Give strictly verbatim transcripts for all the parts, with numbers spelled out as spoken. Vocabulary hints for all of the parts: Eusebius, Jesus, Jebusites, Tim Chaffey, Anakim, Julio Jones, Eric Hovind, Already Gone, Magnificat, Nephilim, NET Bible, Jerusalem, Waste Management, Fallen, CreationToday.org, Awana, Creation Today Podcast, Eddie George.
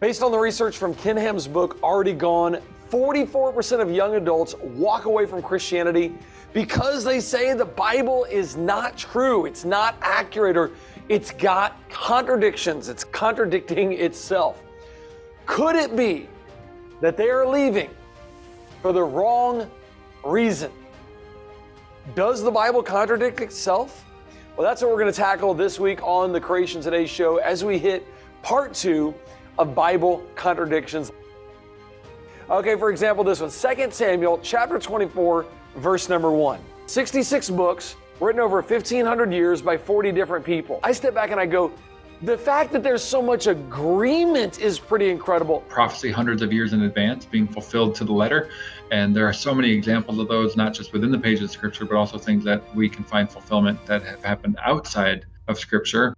Based on the research from Ken Ham's book, Already Gone, forty-four percent of young adults walk away from Christianity because they say the Bible is not true, it's not accurate, or it's got contradictions, it's contradicting itself. Could it be that they are leaving for the wrong reason? Does the Bible contradict itself? Well, that's what we're going to tackle this week on the Creation Today show as we hit part two of Bible contradictions. Okay, for example, this one, Second Samuel chapter twenty-four, verse number one. sixty-six books written over fifteen hundred years by forty different people. I step back and I go, the fact that there's so much agreement is pretty incredible. Prophecy hundreds of years in advance being fulfilled to the letter. And there are so many examples of those, not just within the pages of Scripture, but also things that we can find fulfillment that have happened outside of Scripture.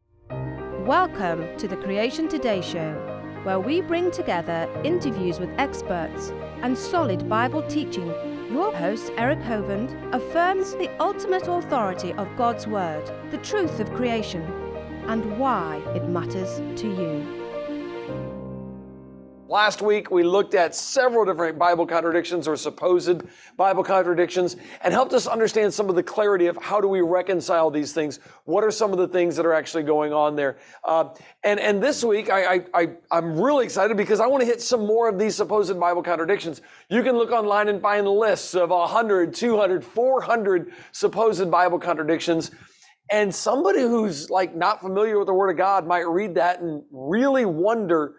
Welcome to the Creation Today show, where we bring together interviews with experts and solid Bible teaching. Your host, Eric Hovind, affirms the ultimate authority of God's Word, the truth of creation, and why it matters to you. Last week, we looked at several different Bible contradictions or supposed Bible contradictions and helped us understand some of the clarity of how do we reconcile these things? What are some of the things that are actually going on there? Uh, and, and this week, I, I, I, I'm really excited because I want to hit some more of these supposed Bible contradictions. You can look online and find lists of one hundred, two hundred, four hundred supposed Bible contradictions. And somebody who's like not familiar with the Word of God might read that and really wonder,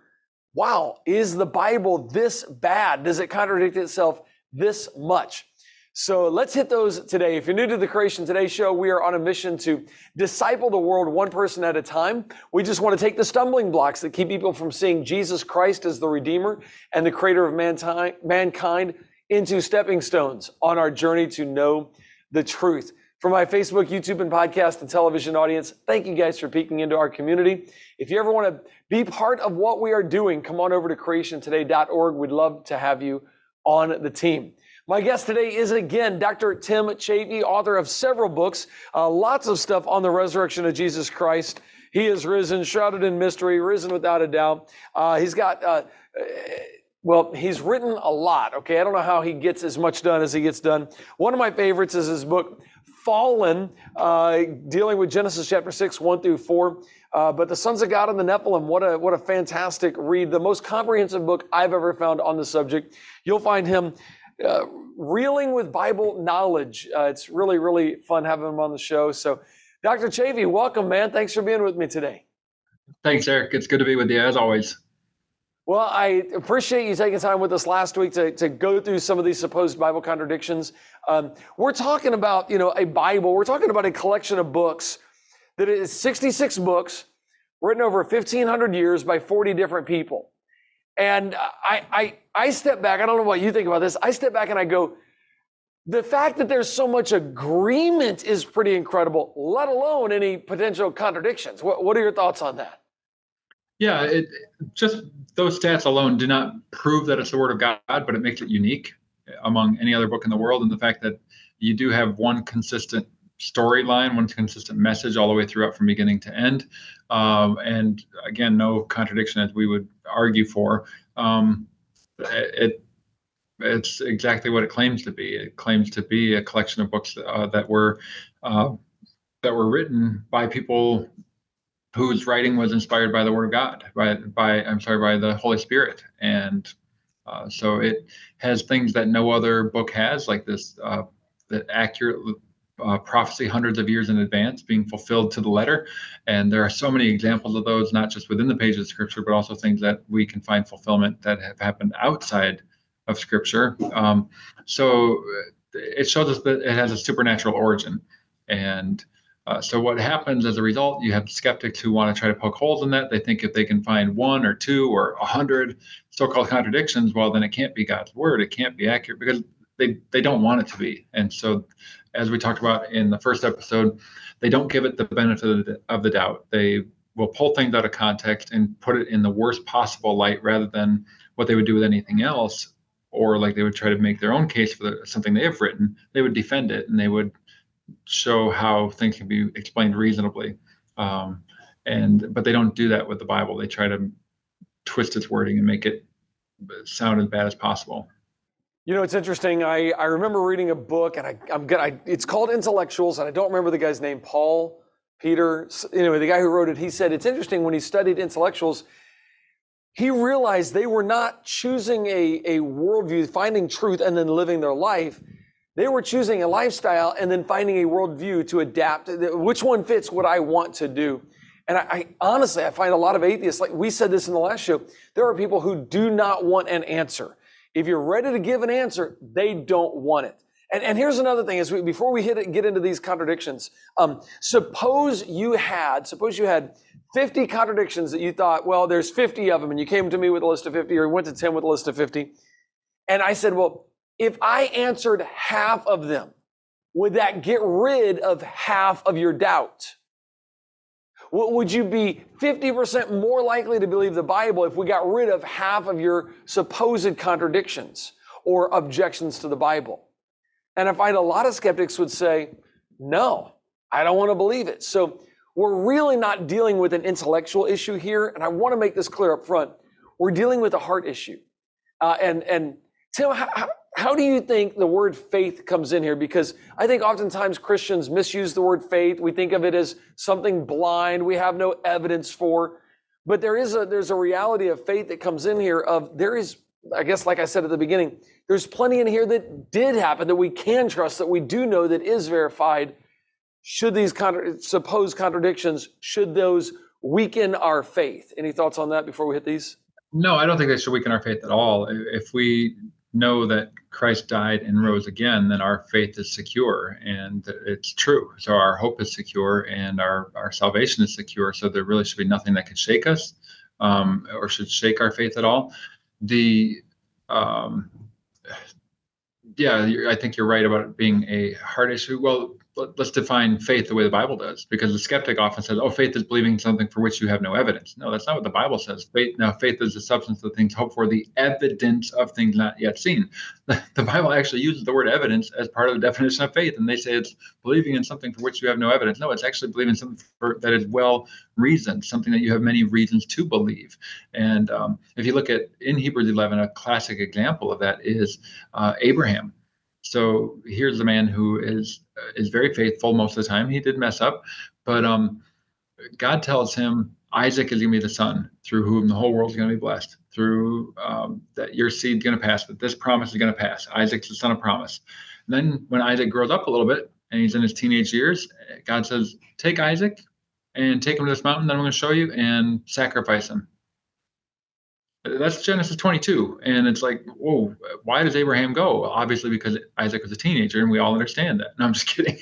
wow, is the Bible this bad? Does it contradict itself this much? So let's hit those today. If you're new to the Creation Today show, we are on a mission to disciple the world one person at a time. We just want to take the stumbling blocks that keep people from seeing Jesus Christ as the Redeemer and the Creator of mankind, mankind into stepping stones on our journey to know the truth. For my Facebook, YouTube, and podcast and television audience, thank you guys for peeking into our community. If you ever want to be part of what we are doing, come on over to Creation Today dot org. We'd love to have you on the team. My guest today is, again, Doctor Tim Chaffey, author of several books, uh, lots of stuff on the resurrection of Jesus Christ. He is risen, shrouded in mystery, risen without a doubt. Uh, he's got... Uh, uh, Well, he's written a lot, okay? I don't know how he gets as much done as he gets done. One of my favorites is his book, Fallen, uh, dealing with Genesis chapter six, one through four. Uh, but the sons of God and the Nephilim, what a what a fantastic read. The most comprehensive book I've ever found on the subject. You'll find him uh, reeling with Bible knowledge. Uh, it's really, really fun having him on the show. So, Doctor Chaffey, welcome, man. Thanks for being with me today. Thanks, Eric. It's good to be with you, as always. Well, I appreciate you taking time with us last week to, to go through some of these supposed Bible contradictions. Um, we're talking about, you know, a Bible. We're talking about a collection of books that is sixty-six books written over fifteen hundred years by forty different people. And I, I, I step back. I don't know what you think about this. I step back and I go, the fact that there's so much agreement is pretty incredible, let alone any potential contradictions. What, what are your thoughts on that? Yeah, it, just those stats alone do not prove that it's the Word of God, but it makes it unique among any other book in the world. And the fact that you do have one consistent storyline, one consistent message all the way throughout from beginning to end. Um, and again, no contradiction as we would argue for. Um, it It's exactly what it claims to be. It claims to be a collection of books uh, that were uh, that were written by people whose writing was inspired by the Word of God, by, by I'm sorry, by the Holy Spirit. And uh, so it has things that no other book has, like this uh, the accurate uh, prophecy hundreds of years in advance being fulfilled to the letter. And there are so many examples of those, not just within the pages of Scripture, but also things that we can find fulfillment that have happened outside of Scripture. Um, so it shows us that it has a supernatural origin. And Uh, so what happens as a result, you have skeptics who want to try to poke holes in that. They think if they can find one or two or a hundred so-called contradictions, well, then it can't be God's Word. It can't be accurate because they, they don't want it to be. And so as we talked about in the first episode, they don't give it the benefit of the, of the doubt. They will pull things out of context and put it in the worst possible light rather than what they would do with anything else. Or like they would try to make their own case for the, something they have written. They would defend it and they would show how things can be explained reasonably, um, and but they don't do that with the Bible. They try to twist its wording and make it sound as bad as possible. You know, it's interesting. I, I remember reading a book, and I, I'm good. I, it's called Intellectuals, and I don't remember the guy's name, Paul, Peter. Anyway, the guy who wrote it, he said, it's interesting when he studied intellectuals, he realized they were not choosing a, a worldview, finding truth, and then living their life. They were choosing a lifestyle and then finding a worldview to adapt. Which one fits what I want to do? And I, I honestly, I find a lot of atheists, like we said this in the last show, there are people who do not want an answer. If you're ready to give an answer, they don't want it. And, and here's another thing, is we, before we hit it, get into these contradictions, um, suppose you had, suppose you had fifty contradictions that you thought, well, there's fifty of them, and you came to me with a list of fifty, or you went to Tim with a list of fifty. And I said, well, if I answered half of them, would that get rid of half of your doubt? What would you be fifty percent more likely to believe the Bible if we got rid of half of your supposed contradictions or objections to the Bible? And I find a lot of skeptics would say, no, I don't want to believe it. So we're really not dealing with an intellectual issue here. And I want to make this clear up front. We're dealing with a heart issue. Uh, and, and Tim, how, how do you think the word faith comes in here? Because I think oftentimes Christians misuse the word faith. We think of it as something blind we have no evidence for. But there is a, there's a reality of faith that comes in here of there is, I guess, like I said at the beginning, there's plenty in here that did happen, that we can trust, that we do know that is verified. Should these contra- supposed contradictions, should those weaken our faith? Any thoughts on that before we hit these? No, I don't think they should weaken our faith at all. If we know that Christ died and rose again, then our faith is secure and it's true. So our hope is secure and our, our salvation is secure. So there really should be nothing that could shake us um, or should shake our faith at all. The, um, yeah, I think you're right about it being a heart issue. Well, let's define faith the way the Bible does, because the skeptic often says, oh, faith is believing something for which you have no evidence. No, that's not what the Bible says. Faith, now, faith is the substance of things hoped for, the evidence of things not yet seen. The, the Bible actually uses the word evidence as part of the definition of faith, and they say it's believing in something for which you have no evidence. No, it's actually believing something for, that is well reasoned, something that you have many reasons to believe. And um, if you look at, in Hebrews eleven, a classic example of that is uh, Abraham. So here's a man who is is very faithful most of the time. He did mess up, but um, God tells him Isaac is going to be the son through whom the whole world is going to be blessed, through um, that your seed is going to pass, that this promise is going to pass. Isaac's the son of promise. And then when Isaac grows up a little bit and he's in his teenage years, God says, take Isaac and take him to this mountain that I'm going to show you and sacrifice him. That's Genesis twenty-two. And it's like, whoa, why does Abraham go? Well, obviously, because Isaac was a teenager and we all understand that. No, I'm just kidding.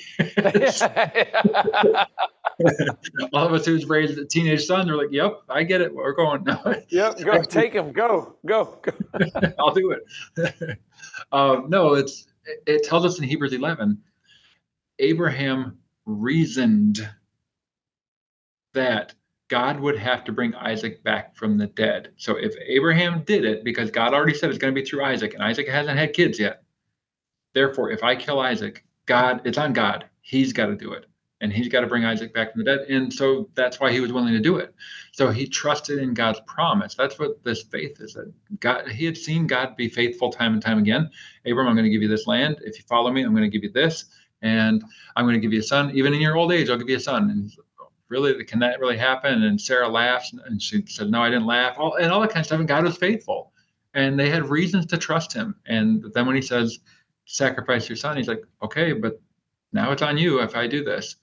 All of us who's raised a teenage son, they're like, yep, I get it. We're going now. Yep, go take him. Go, go, go. I'll do it. Um, no, it's it tells us in Hebrews eleven, Abraham reasoned that God would have to bring Isaac back from the dead. So if Abraham did it, because God already said it's going to be through Isaac, and Isaac hasn't had kids yet. Therefore, if I kill Isaac, God, it's on God. He's got to do it. And he's got to bring Isaac back from the dead. And so that's why he was willing to do it. So he trusted in God's promise. That's what this faith is. That God, he had seen God be faithful time and time again. Abram, I'm going to give you this land. If you follow me, I'm going to give you this. And I'm going to give you a son. Even in your old age, I'll give you a son. And really, can that really happen? And Sarah laughs, and she said, no, I didn't laugh, all, and all that kind of stuff. And God was faithful, and they had reasons to trust him. And then when he says, sacrifice your son, he's like, okay, but now it's on you if I do this.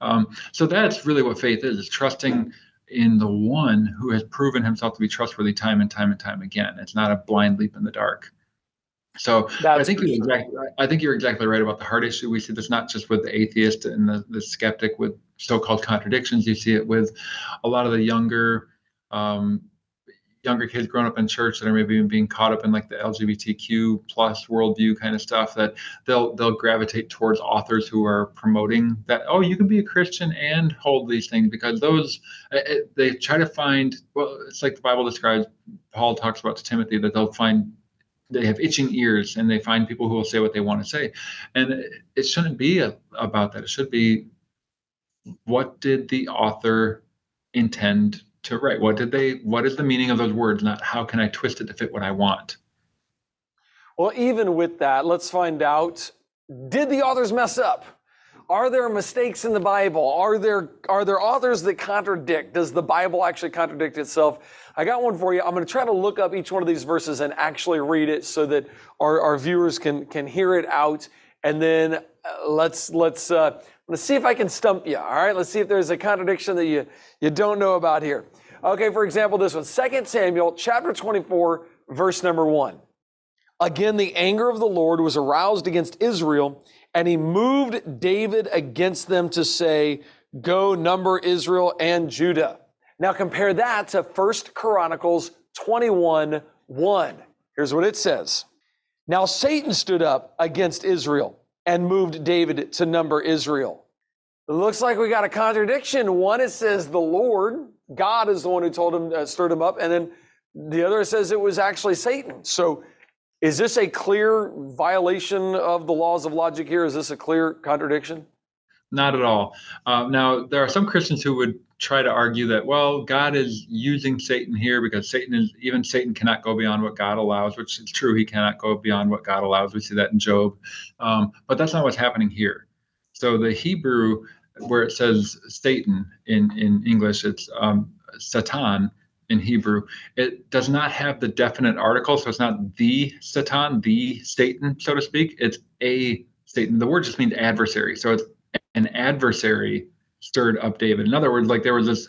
Um, so that's really what faith is, is trusting in the one who has proven himself to be trustworthy time and time and time again. It's not a blind leap in the dark. So I think, you're exactly, I think you're exactly right about the heart issue. We see this not just with the atheist and the, the skeptic with so-called contradictions. You see it with a lot of the younger um, younger kids growing up in church that are maybe even being caught up in like the L G B T Q plus worldview kind of stuff, that they'll they'll gravitate towards authors who are promoting that, oh, you can be a Christian and hold these things, because those, it, they try to find, well, it's like the Bible describes, Paul talks about to Timothy, that they'll find, they have itching ears and they find people who will say what they want to say. And it, it shouldn't be a, about that. It should be, what did the author intend to write? What did they, what is the meaning of those words? Not how can I twist it to fit what I want? Well, even with that, let's find out, did the authors mess up? Are there mistakes in the Bible? Are there, are there authors that contradict? Does the Bible actually contradict itself? I got one for you. I'm going to try to look up each one of these verses and actually read it so that our, our viewers can, can hear it out. And then let's, let's, uh, let's see if I can stump you. All right. Let's see if there's a contradiction that you, you don't know about here. Okay. For example, this one, Second Samuel chapter twenty-four, verse number one. Again, the anger of the Lord was aroused against Israel, and he moved David against them to say, go number Israel and Judah. Now compare that to First Chronicles twenty-one, one. Here's what it says. Now Satan stood up against Israel and moved David to number Israel. It looks like we got a contradiction. One, it says the Lord, God is the one who told him, uh, stirred him up. And then the other says it was actually Satan. So is this a clear violation of the laws of logic here? Is this a clear contradiction? Not at all. Uh, now, there are some Christians who would try to argue that, well, God is using Satan here because Satan is, even Satan cannot go beyond what God allows, which is true. He cannot go beyond what God allows. We see that in Job. Um, but that's not what's happening here. So the Hebrew, where it says Satan in, in English, it's um, Satan. In Hebrew, it does not have the definite article, so it's not the Satan, the Satan, so to speak. It's a Satan. The word just means adversary. So it's an adversary stirred up David. In other words, like there was this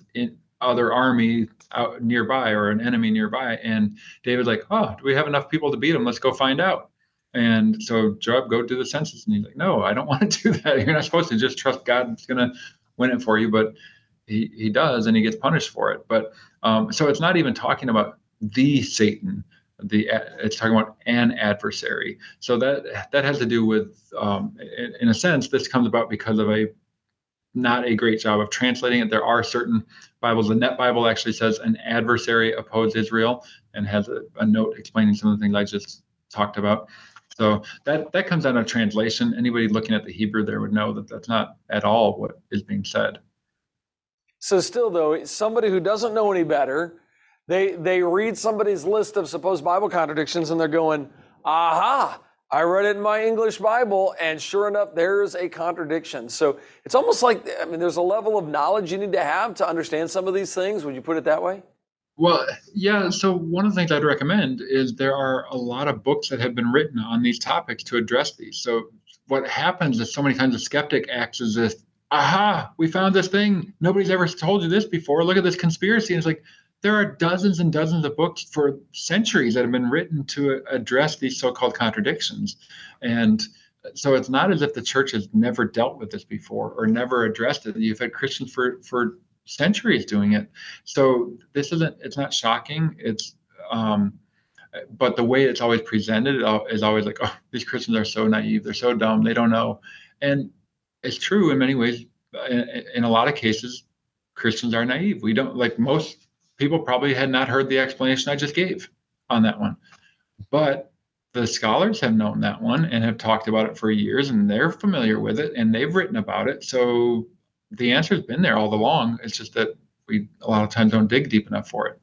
other army out nearby or an enemy nearby, and David's like, oh, do we have enough people to beat him? Let's go find out. And so Job, go do the census. And he's like, no, I don't want to do that. You're not supposed to just trust God. It's going to win it for you. But He, he does, and he gets punished for it. But um, so it's not even talking about the Satan. The it's talking about an adversary. So that that has to do with, um, in, in a sense, this comes about because of a not a great job of translating it. There are certain Bibles. The N E T Bible actually says an adversary opposed Israel and has a, a note explaining some of the things I just talked about. So that that comes out of translation. Anybody looking at the Hebrew there would know that that's not at all what is being said. So still, though, somebody who doesn't know any better, they they read somebody's list of supposed Bible contradictions, and they're going, aha, I read it in my English Bible, and sure enough, there's a contradiction. So it's almost like, I mean, there's a level of knowledge you need to have to understand some of these things. Would you put it that way? Well, yeah. So one of the things I'd recommend is there are a lot of books that have been written on these topics to address these. So what happens is so many times a skeptic acts as if, aha, we found this thing. Nobody's ever told you this before. Look at this conspiracy. And it's like, there are dozens and dozens of books for centuries that have been written to address these so-called contradictions. And so it's not as if the church has never dealt with this before or never addressed it. You've had Christians for, for centuries doing it. So this isn't, it's not shocking. It's, um, but the way it's always presented is always like, oh, these Christians are so naive. They're so dumb. They don't know. And it's true in many ways. In, in a lot of cases, Christians are naive. We don't, like most people probably had not heard the explanation I just gave on that one. But the scholars have known that one and have talked about it for years, and they're familiar with it and they've written about it. So the answer has been there all along. It's just that we a lot of times don't dig deep enough for it.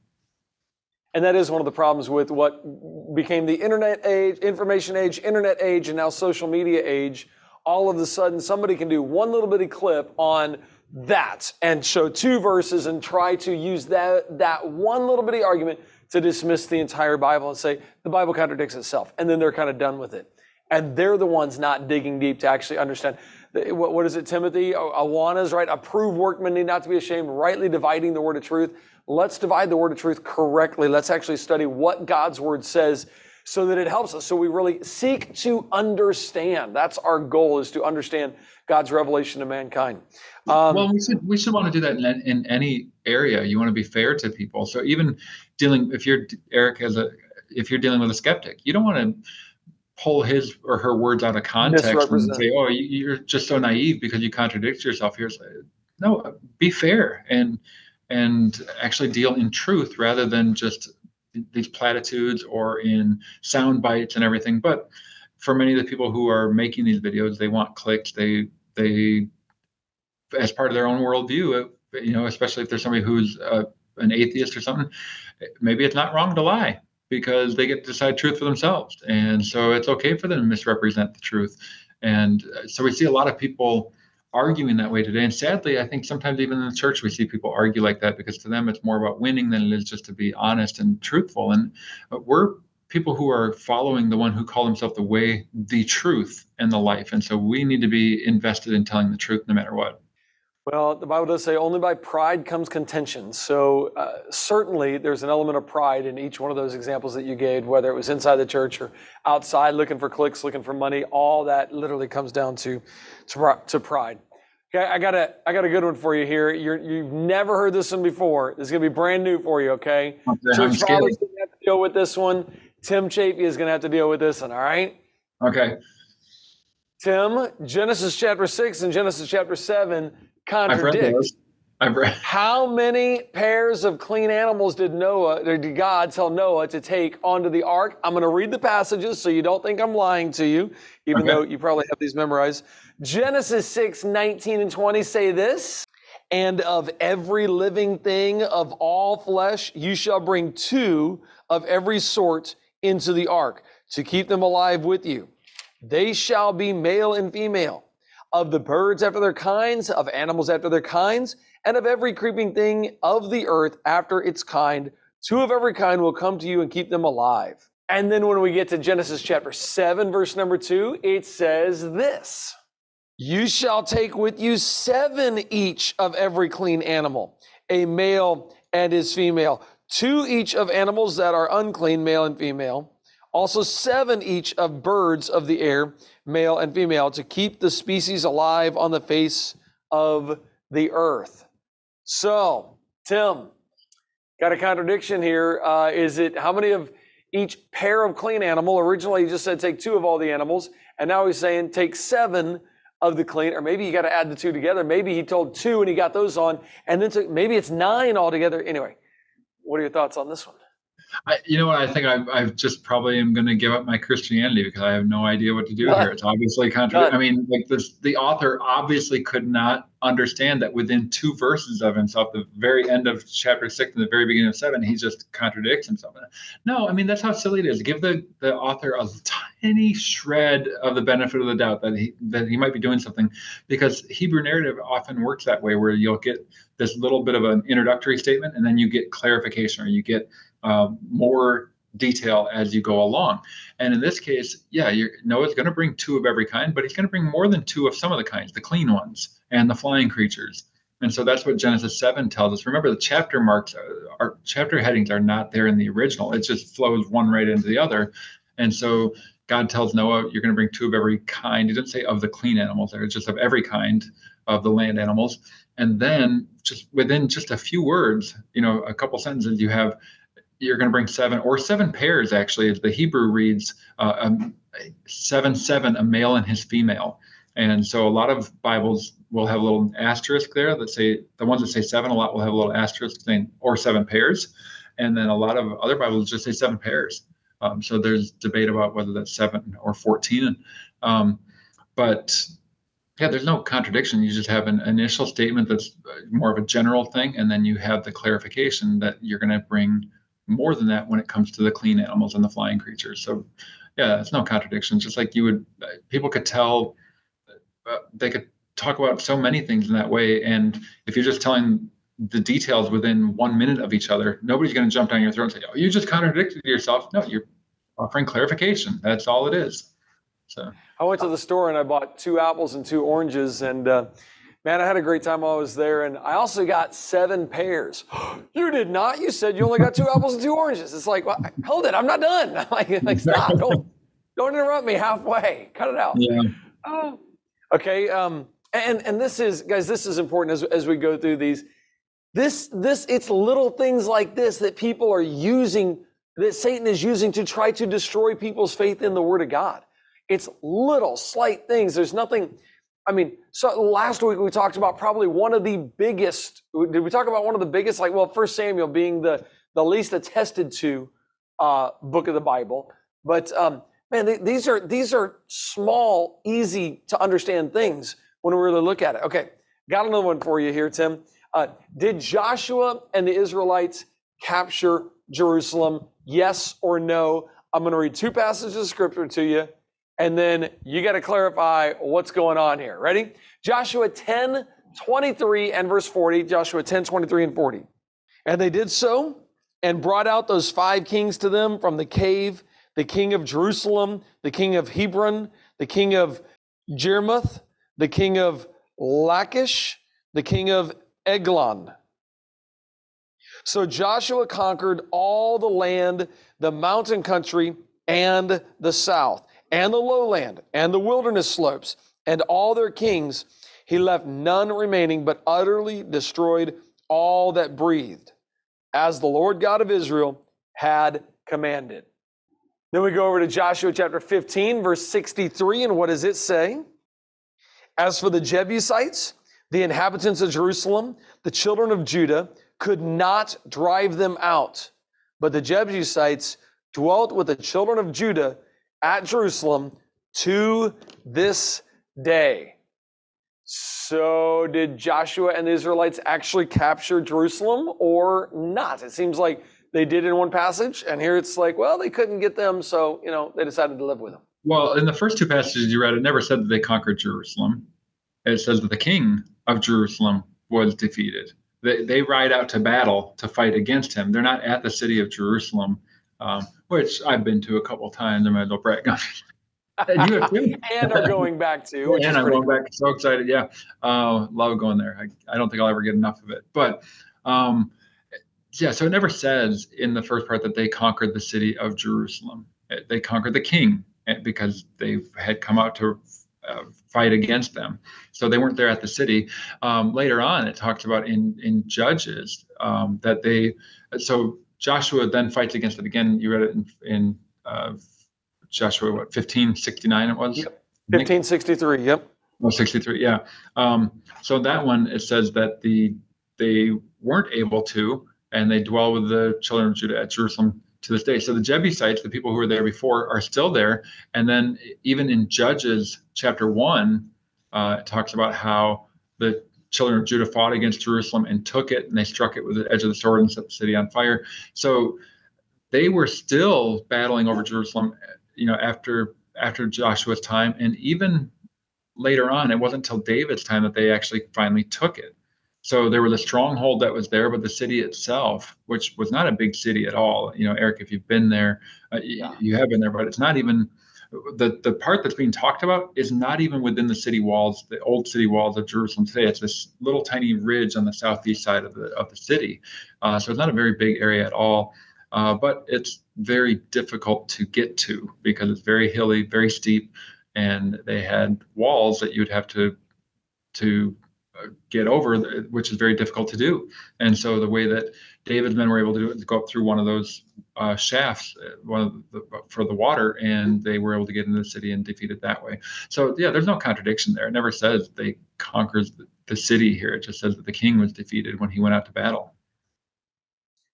And that is one of the problems with what became the internet age, information age, internet age, and now social media age. All of a sudden, somebody can do one little bitty clip on that and show two verses and try to use that, that one little bitty argument to dismiss the entire Bible and say, the Bible contradicts itself. And then they're kind of done with it. And they're the ones not digging deep to actually understand. What, what is it, Timothy? Awana's right. Approve workmen need not to be ashamed, rightly dividing the word of truth. Let's divide the word of truth correctly. Let's actually study what God's word says, so that it helps us. So we really seek to understand. That's our goal, is to understand God's revelation to mankind. Um, well, we should, we should want to do that in, in any area. You want to be fair to people. So even dealing, if you're, Eric, as a, if you're dealing with a skeptic, you don't want to pull his or her words out of context and say, oh, you're just so naive because you contradict yourself here. No, be fair and, and actually deal in truth rather than just these platitudes or in sound bites and everything. But for many of the people who are making these videos, they want clicks. They, they, as part of their own worldview, you know, especially if there's somebody who's a an atheist or something, maybe it's not wrong to lie, because they get to decide truth for themselves. And so it's okay for them to misrepresent the truth. And so we see a lot of people arguing that way today. And sadly, I think sometimes even in the church, we see people argue like that, because to them, it's more about winning than it is just to be honest and truthful. And we're people who are following the one who called himself the way, the truth, and the life. And so we need to be invested in telling the truth no matter what. Well, the Bible does say only by pride comes contention. So uh, certainly there's an element of pride in each one of those examples that you gave, whether it was inside the church or outside looking for clicks, looking for money. All that literally comes down to to, to pride. Okay, I got a I got a good one for you here. You're, you've never heard this one before. This is going to be brand new for you, okay? okay Church fathers going to have to deal with this one. Tim Chaffey is going to have to deal with this one, all right? Okay. Tim, Genesis chapter six and Genesis chapter seven contradict. I've read. How many pairs of clean animals did Noah, or did God tell Noah to take onto the ark? I'm going to read the passages so you don't think I'm lying to you, even okay. though you probably have these memorized. Genesis six, nineteen and twenty say this: and of every living thing of all flesh, you shall bring two of every sort into the ark to keep them alive with you. They shall be male and female. Of the birds after their kinds, of animals after their kinds, and of every creeping thing of the earth after its kind, two of every kind will come to you and keep them alive. And then when we get to Genesis chapter seven, verse number two, it says this: you shall take with you seven each of every clean animal, a male and his female, two each of animals that are unclean, male and female, also seven each of birds of the air, male and female, to keep the species alive on the face of the earth. So, Tim, got a contradiction here. Uh, is it how many of each pair of clean animal? Originally, you just said take two of all the animals, and now he's saying take seven of the clean, or maybe you got to add the two together. Maybe he told two and he got those on, and then took, maybe it's nine altogether. Anyway, what are your thoughts on this one? I, you know what? I think I've, I've just probably am going to give up my Christianity because I have no idea what to do None. here. It's obviously contradictory. I mean, like this, the author obviously could not understand that within two verses of himself, the very end of chapter six and the very beginning of seven, he just contradicts himself. No, I mean, that's how silly it is. Give the, the author a tiny shred of the benefit of the doubt that he, that he might be doing something, because Hebrew narrative often works that way, where you'll get this little bit of an introductory statement and then you get clarification, or you get Uh, more detail as you go along. And in this case, yeah, you're, Noah's going to bring two of every kind, but he's going to bring more than two of some of the kinds, the clean ones and the flying creatures. And so that's what Genesis seven tells us. Remember, the chapter marks, uh, our chapter headings are not there in the original. It just flows one right into the other. And so God tells Noah, you're going to bring two of every kind. He didn't say of the clean animals there. It's just of every kind of the land animals. And then just within just a few words, you know, a couple sentences, you have you're going to bring seven, or seven pairs, actually, as the Hebrew reads, uh, um, seven, seven, a male and his female. And so a lot of Bibles will have a little asterisk there that say, the ones that say seven a lot will have a little asterisk saying, or seven pairs. And then a lot of other Bibles just say seven pairs. Um, so there's debate about whether that's seven or fourteen. Um, but yeah, there's no contradiction. You just have an initial statement that's more of a general thing. And then you have the clarification that you're going to bring more than that when it comes to the clean animals and the flying creatures. So yeah, it's no contradiction. Just like you would, people could tell, uh, they could talk about so many things in that way. And if you're just telling the details within one minute of each other, nobody's going to jump down your throat and say, oh, you just contradicted yourself. No, you're offering clarification. That's all it is. So I went to the store and I bought two apples and two oranges, and uh, man, I had a great time while I was there, and I also got seven pairs. You did not? You said you only got two apples and two oranges. It's like, well, hold it, I'm not done. I'm like, like, stop, don't, don't interrupt me halfway. Cut it out. Yeah. Uh, okay, um, and, and this is, guys, this is important as, as we go through these. This, this, it's little things like this that people are using, that Satan is using to try to destroy people's faith in the Word of God. It's little, slight things. There's nothing... I mean, so last week we talked about probably one of the biggest, did we talk about one of the biggest, like, well, First Samuel being the, the least attested to uh, book of the Bible. But um, man, th- these are these are small, easy to understand things when we really look at it. Okay, got another one for you here, Tim. Uh, did Joshua and the Israelites capture Jerusalem? Yes or no? I'm going to read two passages of scripture to you, and then you got to clarify what's going on here. Ready? Joshua ten twenty-three and verse forty. Joshua ten twenty-three and forty. And they did so and brought out those five kings to them from the cave, the king of Jerusalem, the king of Hebron, the king of Jarmuth, the king of Lachish, the king of Eglon. So Joshua conquered all the land, the mountain country, and the south, and the lowland, and the wilderness slopes, and all their kings. He left none remaining, but utterly destroyed all that breathed, as the Lord God of Israel had commanded. Then we go over to Joshua chapter fifteen, verse sixty-three, and what does it say? As for the Jebusites, the inhabitants of Jerusalem, the children of Judah, could not drive them out. But the Jebusites dwelt with the children of Judah at Jerusalem to this day. So did Joshua and the Israelites actually capture Jerusalem or not? It seems like they did in one passage, and here it's like, well, they couldn't get them, so, you know, they decided to live with them. Well, in the first two passages you read, it never said that they conquered Jerusalem. It says that the king of Jerusalem was defeated. They, they ride out to battle to fight against him. They're not at the city of Jerusalem, um, which I've been to a couple of times. I might as well brag on and you have too. And are going back to. Which and is I'm going cool. back. So excited. Yeah. Uh, love going there. I, I don't think I'll ever get enough of it. But um, yeah, so it never says in the first part that they conquered the city of Jerusalem. They conquered the king because they had come out to Uh, fight against them. So they weren't there at the city. Um, later on, it talks about in, in Judges um, that they, so Joshua then fights against it again. You read it in, in uh, Joshua, what, fifteen sixty-nine it was? Yep. fifteen sixty-three, yep. Oh, sixty-three, yeah. Um, so that one, it says that the they weren't able to, and they dwell with the children of Judah at Jerusalem to this day. So the Jebusites, the people who were there before, are still there. And then even in Judges chapter one, uh, it talks about how the children of Judah fought against Jerusalem and took it, and they struck it with the edge of the sword and set the city on fire. So they were still battling over Jerusalem, you know, after after Joshua's time. And even later on, it wasn't until David's time that they actually finally took it. So there was a stronghold that was there, but the city itself, which was not a big city at all. You know, Eric, if you've been there, uh, yeah. you have been there, but it's not even, the, the part that's being talked about is not even within the city walls, the old city walls of Jerusalem today. It's this little tiny ridge on the southeast side of the, of the city. Uh, so it's not a very big area at all, uh, but it's very difficult to get to because it's very hilly, very steep, and they had walls that you'd have to, to, get over, which is very difficult to do. And so the way that David's men were able to do it is go up through one of those uh, shafts one of the, for the water, and they were able to get into the city and defeat it that way. So yeah, there's no contradiction there. It never says they conquered the city here. It just says that the king was defeated when he went out to battle.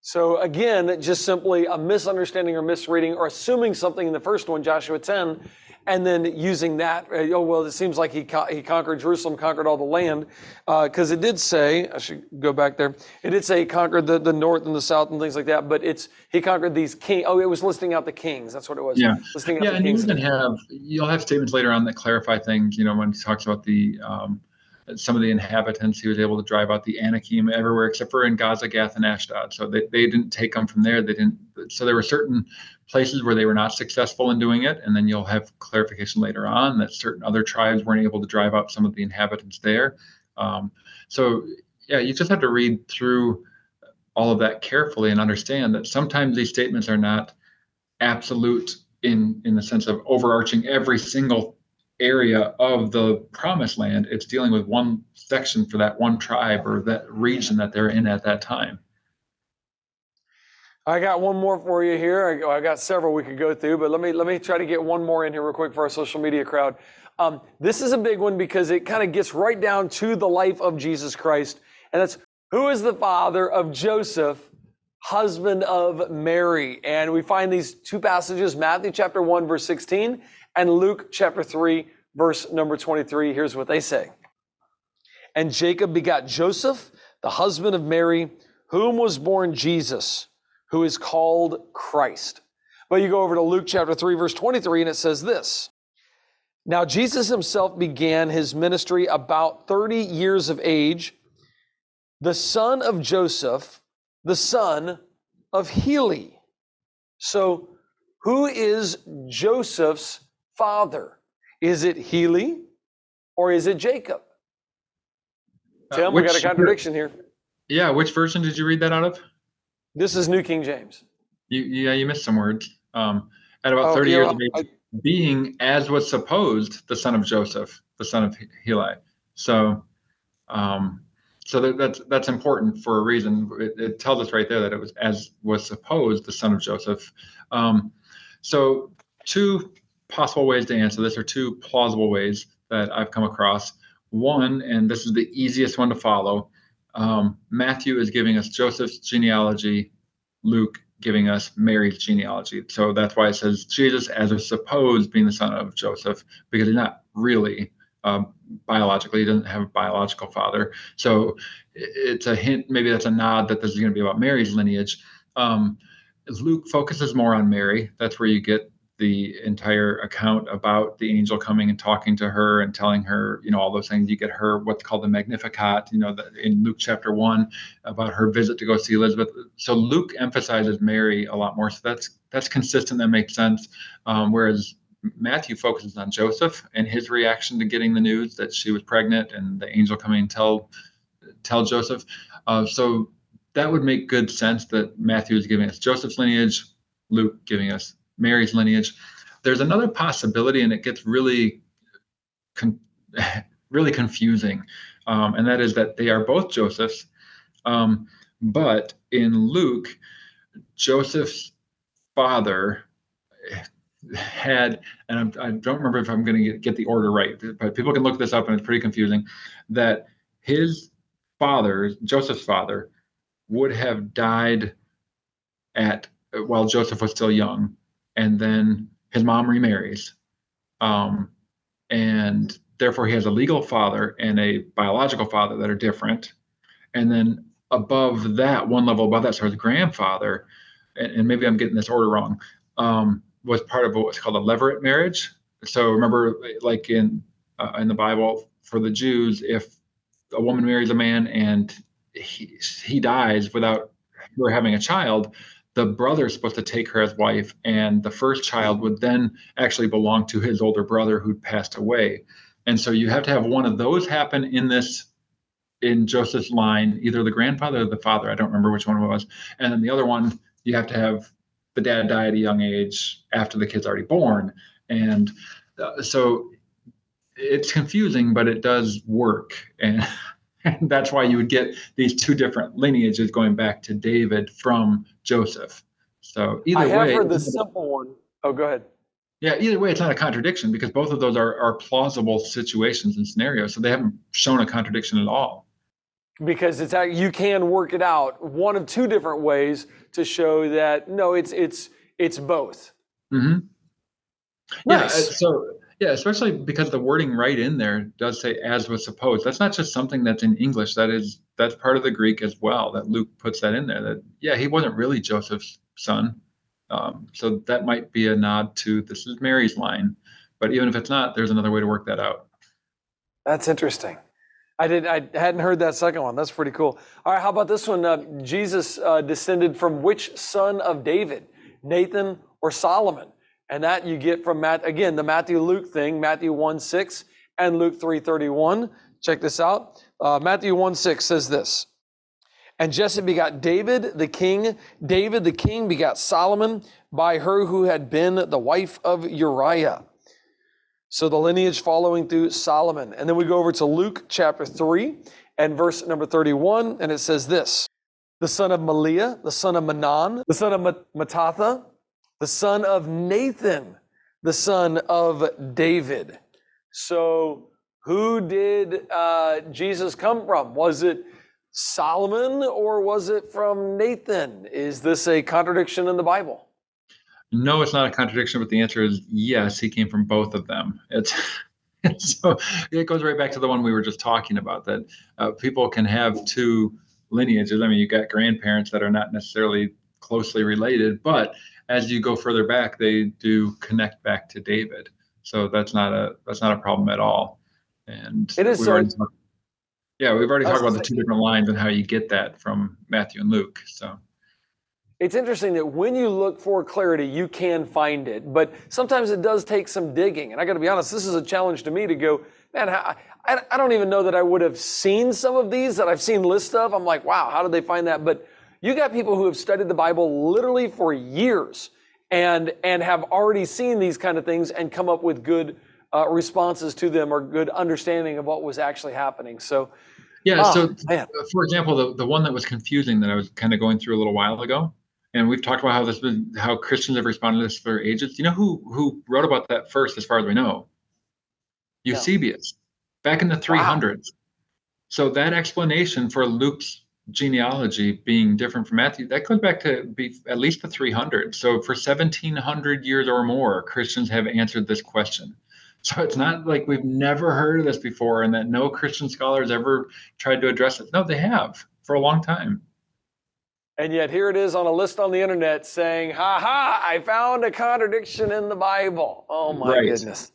So again, just simply a misunderstanding or misreading or assuming something in the first one, Joshua ten, and then using that, oh, well, it seems like he co- he conquered Jerusalem, conquered all the land, because uh, it did say, I should go back there, it did say he conquered the, the north and the south and things like that, but it's he conquered these kings. Oh, it was listing out the kings. That's what it was. Yeah, listing out yeah the and kings. You can have, you'll have statements later on that clarify things, you know, when he talks about the... Um, some of the inhabitants, he was able to drive out the Anakim everywhere except for in Gaza, Gath, and Ashdod. So they, they didn't take them from there. They didn't. So there were certain places where they were not successful in doing it. And then you'll have clarification later on that certain other tribes weren't able to drive out some of the inhabitants there. Um, so, yeah, you just have to read through all of that carefully and understand that sometimes these statements are not absolute in, in the sense of overarching every single area of the promised land. It's dealing with one section for that one tribe or that region that they're in at that time. I got one more for you here. I, I got several we could go through, but let me let me try to get one more in here real quick for our social media crowd. Um, this is a big one because it kind of gets right down to the life of Jesus Christ, and that's who is the father of Joseph, husband of Mary. And we find these two passages, Matthew chapter one, verse sixteen, and Luke chapter three, verse number twenty-three. Here's what they say. And Jacob begot Joseph, the husband of Mary, whom was born Jesus, who is called Christ. But you go over to Luke chapter three, verse twenty-three, and it says this. Now Jesus himself began his ministry about thirty years of age, the son of Joseph, the son of Heli. So who is Joseph's father? Is it Heli or is it Jacob? Tim, uh, which, we got a contradiction here. Yeah, which version did you read that out of? This is New King James. You, yeah, you missed some words. Um, at about oh, thirty yeah, years of age, I, being as was supposed the son of Joseph, the son of Heli. So, um, so that, that's that's important for a reason. It, it tells us right there that it was as was supposed the son of Joseph. Um, so, two possible ways to answer this, or two plausible ways that I've come across. One, and this is the easiest one to follow. Um, Matthew is giving us Joseph's genealogy. Luke giving us Mary's genealogy. So that's why it says Jesus as is supposed being the son of Joseph, because he's not really um, biologically, he doesn't have a biological father. So it's a hint, maybe that's a nod that this is going to be about Mary's lineage. Um, Luke focuses more on Mary. That's where you get the entire account about the angel coming and talking to her and telling her, you know, all those things. You get her what's called the Magnificat, you know, the, in Luke chapter one about her visit to go see Elizabeth. So Luke emphasizes Mary a lot more. So that's that's consistent. That makes sense. Um, whereas Matthew focuses on Joseph and his reaction to getting the news that she was pregnant and the angel coming and tell tell Joseph. Uh, so that would make good sense that Matthew is giving us Joseph's lineage, Luke giving us Mary's lineage. There's another possibility, and it gets really, con- really confusing, um, and that is that they are both Joseph's, um, but in Luke, Joseph's father had, and I, I don't remember if I'm going to get the order right, but people can look this up, and it's pretty confusing, that his father, Joseph's father, would have died at while Joseph was still young. And then his mom remarries, um, and therefore he has a legal father and a biological father that are different. And then above that, one level above that, so his grandfather, and, and maybe I'm getting this order wrong, um, was part of what's called a leveret marriage. So remember, like in uh, in the Bible, for the Jews, if a woman marries a man and he he dies without her having a child, the brother is supposed to take her as wife, and the first child would then actually belong to his older brother who'd passed away. And so you have to have one of those happen in this, in Joseph's line, either the grandfather or the father. I don't remember which one it was. And then the other one, you have to have the dad die at a young age after the kid's already born. And so it's confusing, but it does work. And, and that's why you would get these two different lineages going back to David from Joseph. So either way, I have heard the simple one. Oh, go ahead. Yeah, either way, it's not a contradiction, because both of those are, are plausible situations and scenarios. So they haven't shown a contradiction at all. Because it's how you can work it out one of two different ways to show that no, it's it's it's both. Mm-hmm. Nice. Yeah. So. Yeah, especially because the wording right in there does say as was supposed. That's not just something that's in English. That is, that's part of the Greek as well, that Luke puts that in there. That, yeah, he wasn't really Joseph's son. Um, so that might be a nod to this is Mary's line. But even if it's not, there's another way to work that out. That's interesting. I did. I hadn't heard that second one. That's pretty cool. All right, how about this one? Uh, Jesus uh, descended from which son of David, Nathan or Solomon? And that you get from, Matt, again, the Matthew-Luke thing, Matthew one six and Luke three thirty-one. Check this out. Uh, Matthew one six says this, and Jesse begot David the king. David the king begot Solomon by her who had been the wife of Uriah. So the lineage following through Solomon. And then we go over to Luke chapter three and verse number thirty-one, and it says this, the son of Maliah, the son of Manan, the son of Mattatha, the son of Nathan, the son of David. So who did uh, Jesus come from? Was it Solomon or was it from Nathan? Is this a contradiction in the Bible? No, it's not a contradiction, but the answer is yes, he came from both of them. It's so it goes right back to the one we were just talking about, that uh, people can have two lineages. I mean, you got grandparents that are not necessarily closely related, but as you go further back, they do connect back to David. So that's not a that's not a problem at all. And it is. So, talked, yeah, we've already talked about the two different lines and how you get that from Matthew and Luke. So it's interesting that when you look for clarity, you can find it, but sometimes it does take some digging. And I got to be honest, this is a challenge to me to go, man, I, I, I don't even know that I would have seen some of these that I've seen lists of. I'm like, wow, how did they find that? But you got people who have studied the Bible literally for years and, and have already seen these kind of things and come up with good uh, responses to them or good understanding of what was actually happening. So, yeah. Oh, so man. For example, the, the one that was confusing that I was kind of going through a little while ago, and we've talked about how this been, how Christians have responded to this for ages. You know who who wrote about that first, as far as we know? Eusebius, yeah. Back in the three hundreds. Wow. So that explanation for Luke's genealogy being different from Matthew, that goes back to be at least the three hundreds. So for seventeen hundred years or more, Christians have answered this question. So it's not like we've never heard of this before and that no Christian scholars ever tried to address it. No, they have for a long time. And yet here it is on a list on the internet saying, ha ha, I found a contradiction in the Bible. Oh my right. goodness.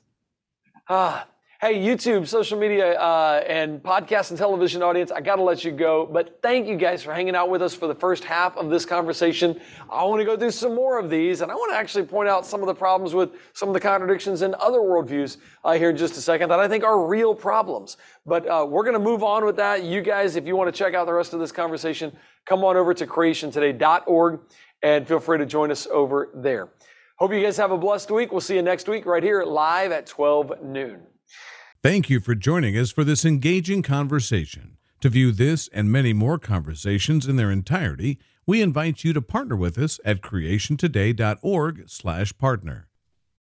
Ah, hey, YouTube, social media, uh, and podcast and television audience, I got to let you go. But thank you guys for hanging out with us for the first half of this conversation. I want to go through some more of these, and I want to actually point out some of the problems with some of the contradictions in other worldviews uh, here in just a second that I think are real problems. But uh, we're going to move on with that. You guys, if you want to check out the rest of this conversation, come on over to creation today dot org and feel free to join us over there. Hope you guys have a blessed week. We'll see you next week right here live at twelve noon. Thank you for joining us for this engaging conversation. To view this and many more conversations in their entirety, we invite you to partner with us at creation today dot org slash partner.